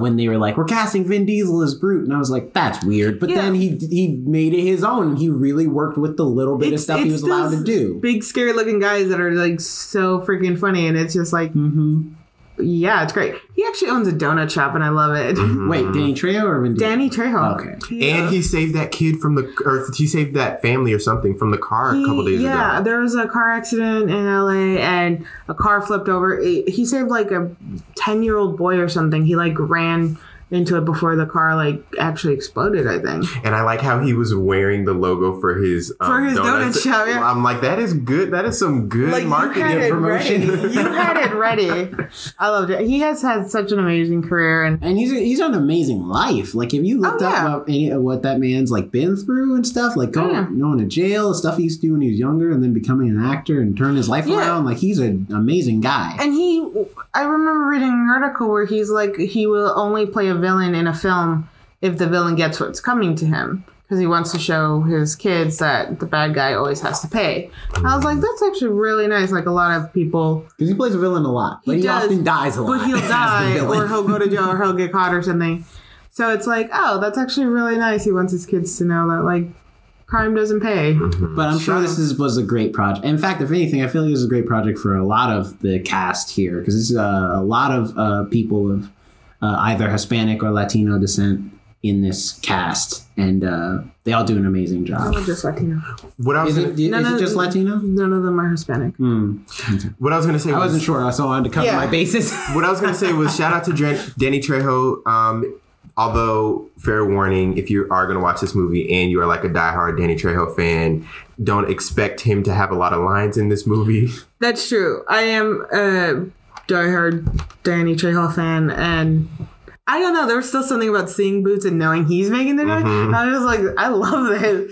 when they were like, we're casting Vin Diesel as Brute. And I was like, that's weird. But then he made it his own. He really worked with the little bit of stuff he was allowed to do. Big, scary looking guys that are like so freaking funny. And it's just like, mm-hmm. Yeah, it's great. He actually owns a donut shop and I love it. Mm-hmm. Wait, Danny Trejo or Vin Diesel? Danny Trejo. Okay. Yeah. And he saved that kid from the, or he saved that family or something from the car a couple days ago. Yeah, there was a car accident in LA and a car flipped over. He saved like a 10-year-old boy or something. He like ran into it before the car like actually exploded, I think. And I like how he was wearing the logo for his donut shop. Yeah. I'm like, that is good. That is some good like, marketing and promotion. You had it ready. I loved it. He has had such an amazing career, and he's had an amazing life. Like, if you looked up about any of what that man's like been through and stuff, like going to jail, stuff he used to do when he was younger, and then becoming an actor and turning his life around. Like, he's an amazing guy. And I remember reading an article where he's like, he will only play a villain in a film if the villain gets what's coming to him, because he wants to show his kids that the bad guy always has to pay. And I was like, that's actually really nice. Like, a lot of people, because he plays a villain a lot, but he often dies a lot. But he'll die, or he'll go to jail, or he'll get caught or something. So it's like, oh, that's actually really nice. He wants his kids to know that, like, crime doesn't pay. Mm-hmm. But I'm sure this was a great project. In fact, if anything, I feel like this is a great project for a lot of the cast here, because this is a lot of people of either Hispanic or Latino descent in this cast, and they all do an amazing job. No, just Latino. What I was is it just Latino? None of them are Hispanic. Mm. What I was going to say, I wasn't sure, so I wanted to cover my bases. What I was going to say was shout out to Danny Trejo. Although, fair warning, if you are going to watch this movie and you are like a diehard Danny Trejo fan, don't expect him to have a lot of lines in this movie. That's true. I am. Diehard Danny Trejo fan, and I don't know, there was still something about seeing Boots and knowing he's making the noise. Mm-hmm. I was like, I love this.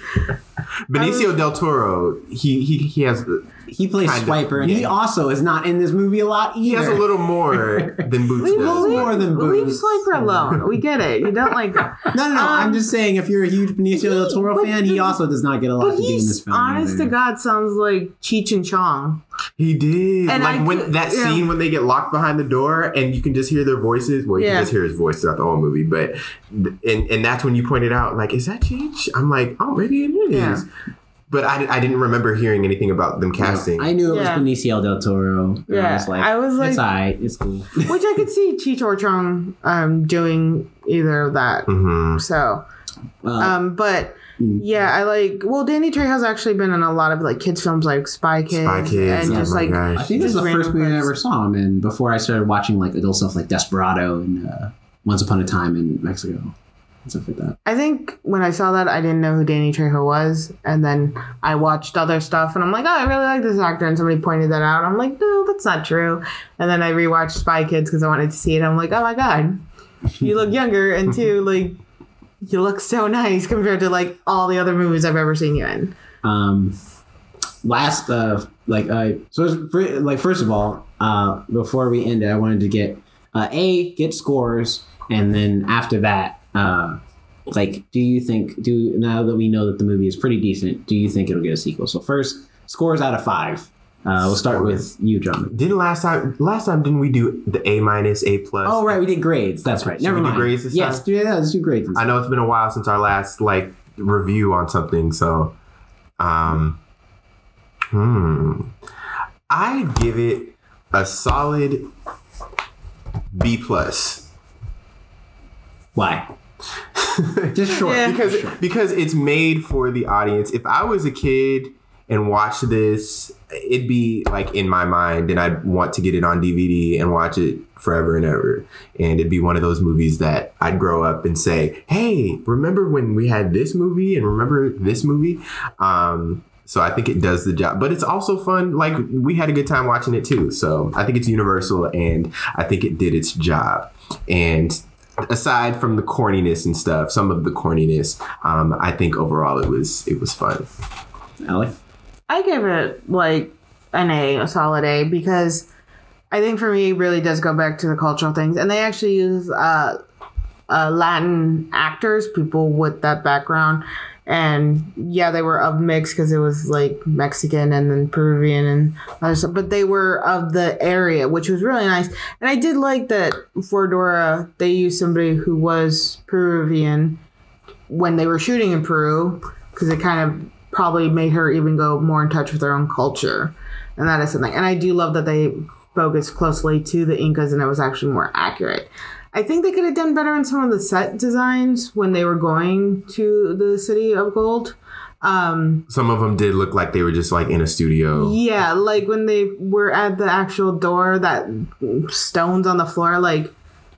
Benicio del Toro, he has... He plays Swiper, and he also is not in this movie a lot either. He has a little more than Boots. Leave Swiper alone. We get it. You don't like him. No. I'm just saying, if you're a huge Benicio del Toro fan, he also does not get a lot to do in this film. Honest to God, sounds like Cheech and Chong. He did. And like scene when they get locked behind the door, and you can just hear their voices. Well, you can just hear his voice throughout the whole movie, but and that's when you pointed out, like, is that Cheech? I'm like, oh, maybe it is. Yeah. But I didn't remember hearing anything about them casting. I knew it was Benicio del Toro. Yeah. I was like, it's all right. It's cool. Which I could see Cheech or Chong doing either of that. Mm-hmm. So, Danny Trejo's actually been in a lot of like kids films, like Spy Kids, and just like gosh. I think this is the first movie I ever saw him in before I started watching like adult stuff like Desperado and Once Upon a Time in Mexico. Stuff like that. I think when I saw that, I didn't know who Danny Trejo was, and then I watched other stuff and I'm like, oh, I really like this actor, and somebody pointed that out. I'm like, no, that's not true. And then I rewatched Spy Kids because I wanted to see it. I'm like, oh my God, you look younger, and two, like, you look so nice compared to like all the other movies I've ever seen you in. First of all, before we end it, I wanted to get scores, and then after that, now that we know that the movie is pretty decent, do you think it'll get a sequel? So first, scores out of 5. We'll start with you, John. Didn't last time didn't we do the A-, A+? Oh, right, we did grades. That's right. Never mind. Grades this time? Yeah, let's do grades. I know it's been a while since our last like review on something, so I give it a solid B+. Why? Just short. Yeah. Because it's made for the audience. If I was a kid and watched this, it'd be like in my mind, and I'd want to get it on DVD and watch it forever and ever. And it'd be one of those movies that I'd grow up and say, hey, remember when we had this movie, and remember this movie? So I think it does the job, but it's also fun. Like, we had a good time watching it too. So I think it's universal, and I think it did its job. And aside from the corniness and stuff, some of the corniness, I think overall it was fun. Allie? I give it like an A, a solid A, because I think for me it really does go back to the cultural things. And they actually use Latin actors, people with that background. And yeah, they were of mix because it was like Mexican and then Peruvian and other stuff, but they were of the area, which was really nice. And I did like that for Dora, they used somebody who was Peruvian when they were shooting in Peru, because it kind of probably made her even go more in touch with her own culture. And that is something. And I do love that they focused closely to the Incas and it was actually more accurate. I think they could have done better in some of the set designs when they were going to the City of Gold. Some of them did look like they were just like in a studio. Yeah, like when they were at the actual door, that stones on the floor, like...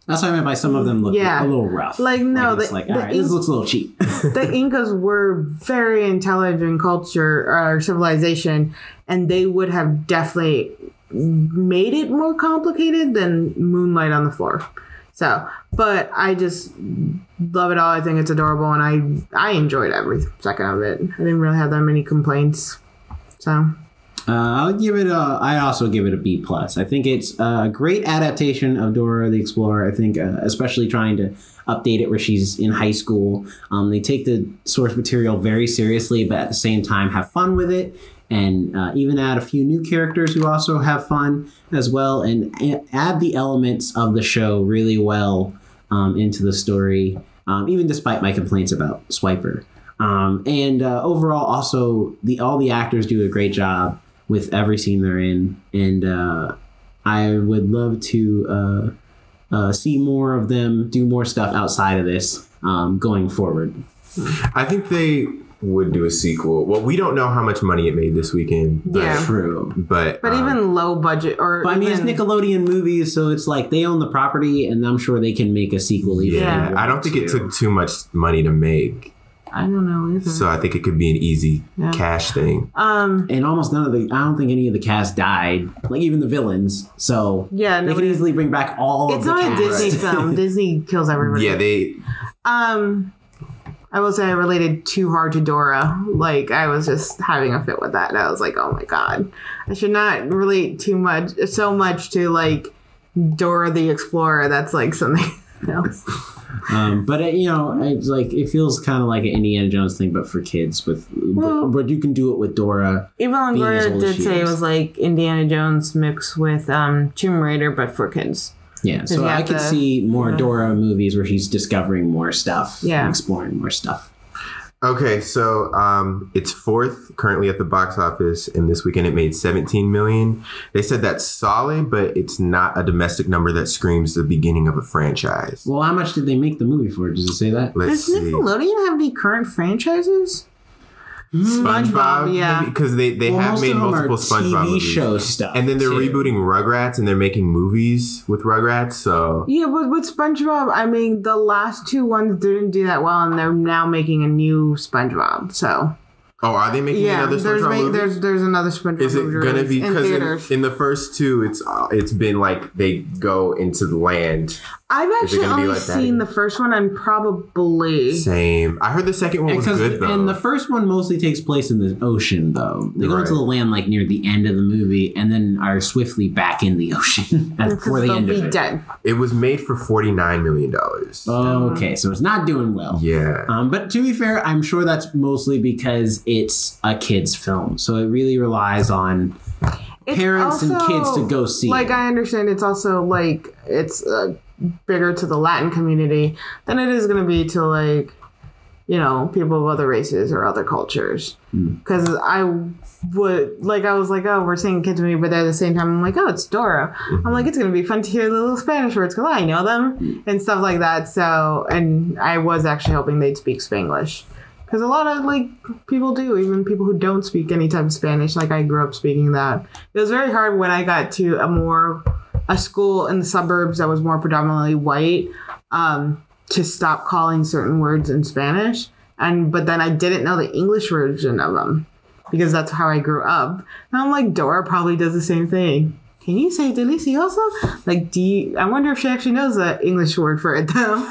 That's what I meant by some of them look a little rough. Like, no, this looks a little cheap. The Incas were very intelligent culture or civilization, and they would have definitely made it more complicated than moonlight on the floor. So, but I just love it all. I think it's adorable, and I enjoyed every second of it. I didn't really have that many complaints. So, I also give it a B+. I think it's a great adaptation of Dora the Explorer. I think, especially trying to update it where she's in high school. They take the source material very seriously, but at the same time have fun with it. And even add a few new characters who also have fun as well, and add the elements of the show really well into the story, even despite my complaints about Swiper. And overall, also, all the actors do a great job with every scene they're in. And I would love to see more of them do more stuff outside of this going forward. I think they... would do a sequel. Well, we don't know how much money it made this weekend. That's true. But even low budget or... But I mean, it's Nickelodeon movies, so it's like they own the property, and I'm sure they can make a sequel even. Yeah, I don't think it took too much money to make. I don't know either. So I think it could be an easy cash thing. And almost none of the... I don't think any of the cast died. Like, even the villains. So they could easily bring back all of the cast. It's not a Disney film. Disney kills everybody. Yeah, they... I will say I related too hard to Dora. Like, I was just having a fit with that. And I was like, oh, my God. I should not relate so much to, like, Dora the Explorer. That's, like, something else. But, it's like, it feels kind of like an Indiana Jones thing, but for kids. But you can do it with Dora. Eva Longoria did say it was, like, Indiana Jones mixed with Tomb Raider, but for kids. Yeah, so I could see more Dora movies where she's discovering more stuff and exploring more stuff. Okay, so it's fourth currently at the box office, and this weekend it made $17 million. They said that's solid, but it's not a domestic number that screams the beginning of a franchise. Well, how much did they make the movie for? Does it say that? Does Nickelodeon have any current franchises? SpongeBob, yeah, because they have made multiple SpongeBob TV show stuff, and then they're rebooting Rugrats, and they're making movies with Rugrats. So yeah, but with SpongeBob, I mean, the last two ones didn't do that well, and they're now making a new SpongeBob. So are they making another SpongeBob movie? There's another SpongeBob. Is it gonna be because in the first two, it's been like they go into the land. I've actually only seen the first one. I'm probably... Same. I heard the second one was good, though. And the first one mostly takes place in the ocean, though. They go into the land, like, near the end of the movie and then are swiftly back in the ocean before the end of it. Dead. It was made for $49 million. Okay, so it's not doing well. Yeah. But to be fair, I'm sure that's mostly because it's a kid's film. So it really relies on... parents also, and kids to go see. Like, I understand it's also, like, it's bigger to the Latin community than it is going to be to, like, people of other races or other cultures. Because I was like, oh, we're seeing kids movie, but at the same time, I'm like, oh, it's Dora. Mm-hmm. I'm like, it's going to be fun to hear the little Spanish words because I know them and stuff like that. So, and I was actually hoping they'd speak Spanglish. Because a lot of, like, people do, even people who don't speak any type of Spanish. Like, I grew up speaking that. It was very hard when I got to a school in the suburbs that was more predominantly white to stop calling certain words in Spanish. But then I didn't know the English version of them because that's how I grew up. And I'm like, Dora probably does the same thing. can you say delicioso? Like, do you, I wonder if she actually knows the English word for it, though.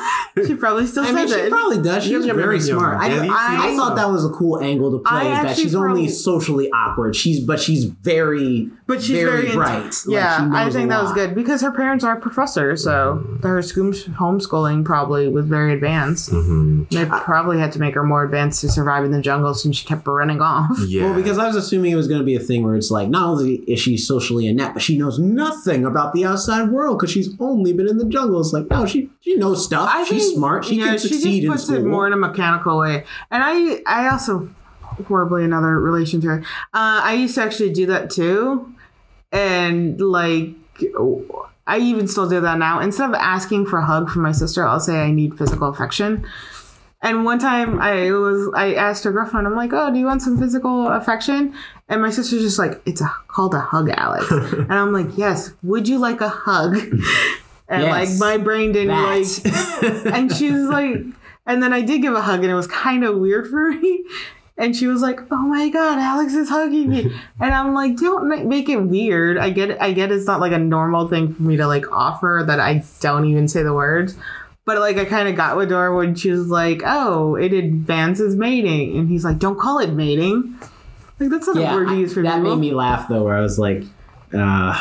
She probably still says it. I mean, she probably does. She's very smart. I thought that was a cool angle to play, is that she's probably, only socially awkward. She's very bright. Yeah, I think that was good, because her parents are professors, so her homeschooling probably was very advanced. Mm-hmm. They probably had to make her more advanced to survive in the jungle, since she kept running off. Yeah. Well, because I was assuming it was going to be a thing where it's like, not only is she socially inept, but she knows nothing about the outside world because she's only been in the jungle. It's like, no, she knows stuff. She's smart. She can succeed in school. She just puts it more in a mechanical way. And I also, horribly another relation to her, I used to actually do that too. And like... I even still do that now. Instead of asking for a hug from my sister, I'll say I need physical affection. And one time I asked her girlfriend, I'm like, oh, do you want some physical affection? And my sister's just like, it's called a hug, Alex. And I'm like, yes, would you like a hug? And yes, like my brain didn't like... And she's like... And then I did give a hug and it was kind of weird for me. And she was like, oh my God, Alex is hugging me. And I'm like, don't make it weird. I get it's not like a normal thing for me to like offer, that I don't even say the words. But like I kind of got with Dora when she was like, oh, it advances mating. And he's like, don't call it mating. Like, that's not a word you use for people. That made me laugh though, where I was like, no,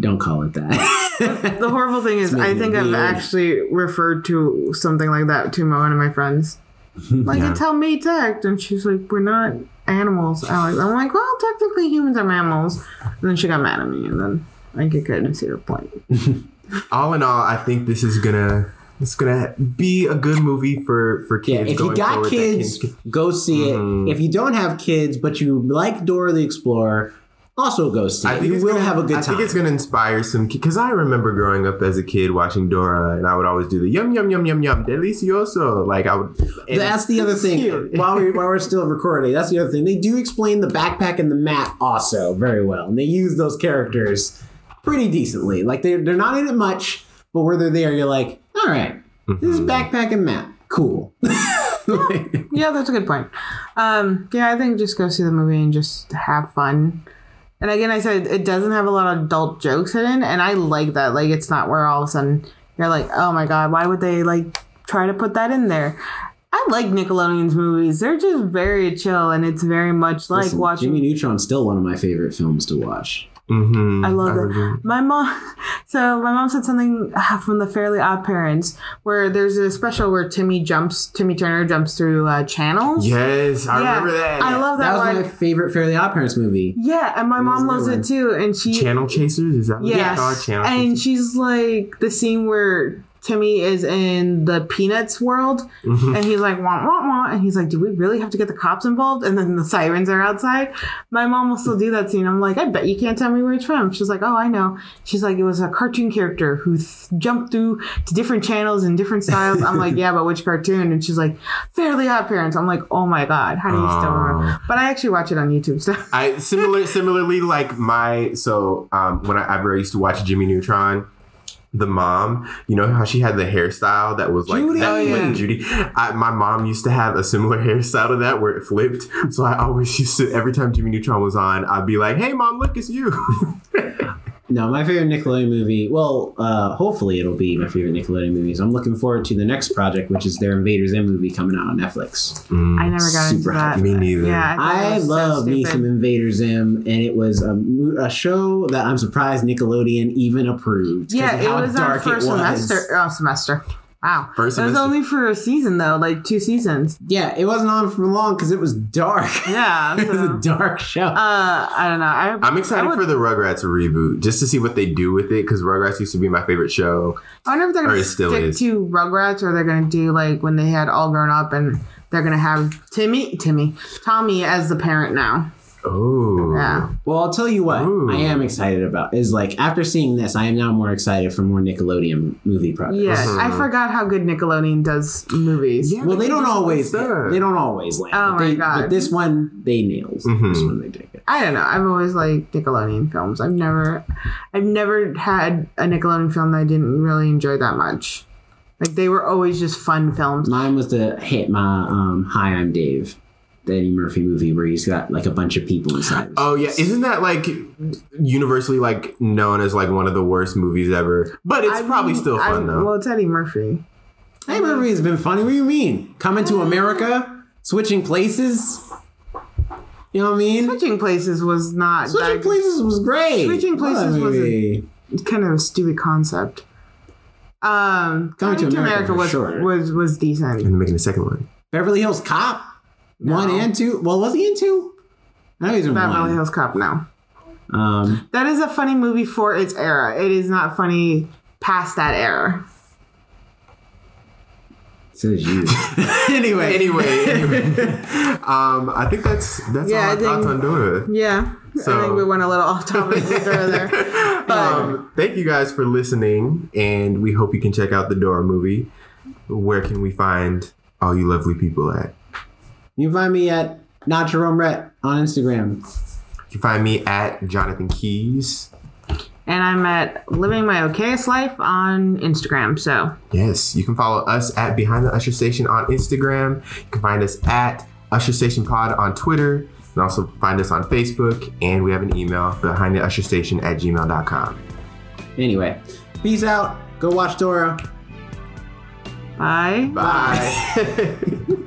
don't call it that. The horrible thing is I think I've actually referred to something like that to one of my friends. Like, it's how me to act. And she's like, we're not animals, Alex. I'm like, well, technically humans are mammals. And then she got mad at me, and then I could kind of see her point. All in all, I think this is gonna... It's gonna be a good movie for kids. Yeah, if you got kids, go see it. Mm. If you don't have kids but you like Dora the Explorer, also go see it. You will have a good time. I think it's gonna inspire some kids, because I remember growing up as a kid watching Dora, and I would always do the yum yum yum yum yum delicioso. Like, I would. That's the other thing. While we're still recording, that's the other thing. They do explain the backpack and the map also very well, and they use those characters pretty decently. Like, they're not in it much, but where they're there, you're like, all right, this is backpack and map. Cool. Yeah, that's a good point. I think just go see the movie and just have fun. And again, I said it doesn't have a lot of adult jokes in it, and I like that. Like, it's not where all of a sudden you're like, oh my God, why would they like try to put that in there? I like Nickelodeon's movies. They're just very chill, and it's very much like watching... Jimmy Neutron's still one of my favorite films to watch. Mm-hmm. I love it. My mom said something from The Fairly OddParents, where there's a special where Timmy Turner jumps through channels. Yes, I remember that. I love that. That was my favorite Fairly OddParents movie. Yeah, and my mom loves it too. And she... Channel Chasers, is that what it's called? Channel Chasers. And she's like, the scene where Timmy is in the Peanuts world, and he's like, wah, wah, wah. And he's like, do we really have to get the cops involved? And then the sirens are outside. My mom will still do that scene. I'm like, I bet you can't tell me where it's from. She's like, oh, I know. She's like, it was a cartoon character who jumped through to different channels and different styles. I'm like, yeah, but which cartoon? And she's like, Fairly OddParents. I'm like, oh my God, how do you still remember? But I actually watch it on YouTube. So similarly, like when I used to watch Jimmy Neutron, the mom, you know how she had the hairstyle that was like Judy, Judy. My mom used to have a similar hairstyle to that, where it flipped. So I always used to, every time Jimmy Neutron was on, I'd be like, hey mom, look, it's you. No, my favorite Nickelodeon movie, hopefully it'll be my favorite Nickelodeon movies. I'm looking forward to the next project, which is their Invader Zim movie coming out on Netflix. I never got into that. Me neither. Yeah, I love me some Invader Zim, and it was a show that I'm surprised Nickelodeon even approved. Yeah, it was our first semester. Wow. It was only for a season, though, like 2 seasons. Yeah, it wasn't on for long because it was dark. Yeah. It was a dark show. I don't know. I'm excited for the Rugrats reboot, just to see what they do with it, because Rugrats used to be my favorite show. I wonder if they're going to stick to Rugrats, or they're going to do like when they had all grown up, and they're going to have Tommy as the parent now. Oh. Yeah. Well, I'll tell you what I am excited about is, like, after seeing this, I am now more excited for more Nickelodeon movie projects. Yes, I forgot how good Nickelodeon does movies. Yeah, well, they don't always land. Oh, my God. But this one, they nailed. Mm-hmm. This one, they did it. I don't know. I've always liked Nickelodeon films. I've never had a Nickelodeon film that I didn't really enjoy that much. Like, they were always just fun films. Mine was the hit, Hi, I'm Dave. the Eddie Murphy movie where he's got like a bunch of people inside. Oh yeah, isn't that like universally like known as like one of the worst movies ever? But it's still fun though. Well, it's Eddie Murphy. Eddie Murphy has been funny. What do you mean? Coming to America, Switching Places. You know what I mean? Switching Places was great. Switching Places was a kind of a stupid concept. Coming to America was decent. And making a second one. Beverly Hills Cop. No. 1 and 2. Well, was he in 2? I know he's in 1. Beverly Hills Cop, no. That is a funny movie for its era. It is not funny past that era. So is you. Anyway. I think that's all our thoughts on Dora. Yeah. So, I think we went a little off topic with Dora there. But thank you guys for listening, and we hope you can check out the Dora movie. Where can we find all you lovely people at? You can find me at Not Jerome Rhett on Instagram. You can find me at Jonathan Keys. And I'm at Living My Okayest Life on Instagram. So yes, you can follow us at Behind the Usher Station on Instagram. You can find us at Usher Station Pod on Twitter. And also find us on Facebook. And we have an email, behindtheusherstation@gmail.com. Anyway, peace out. Go watch Dora. Bye. Bye.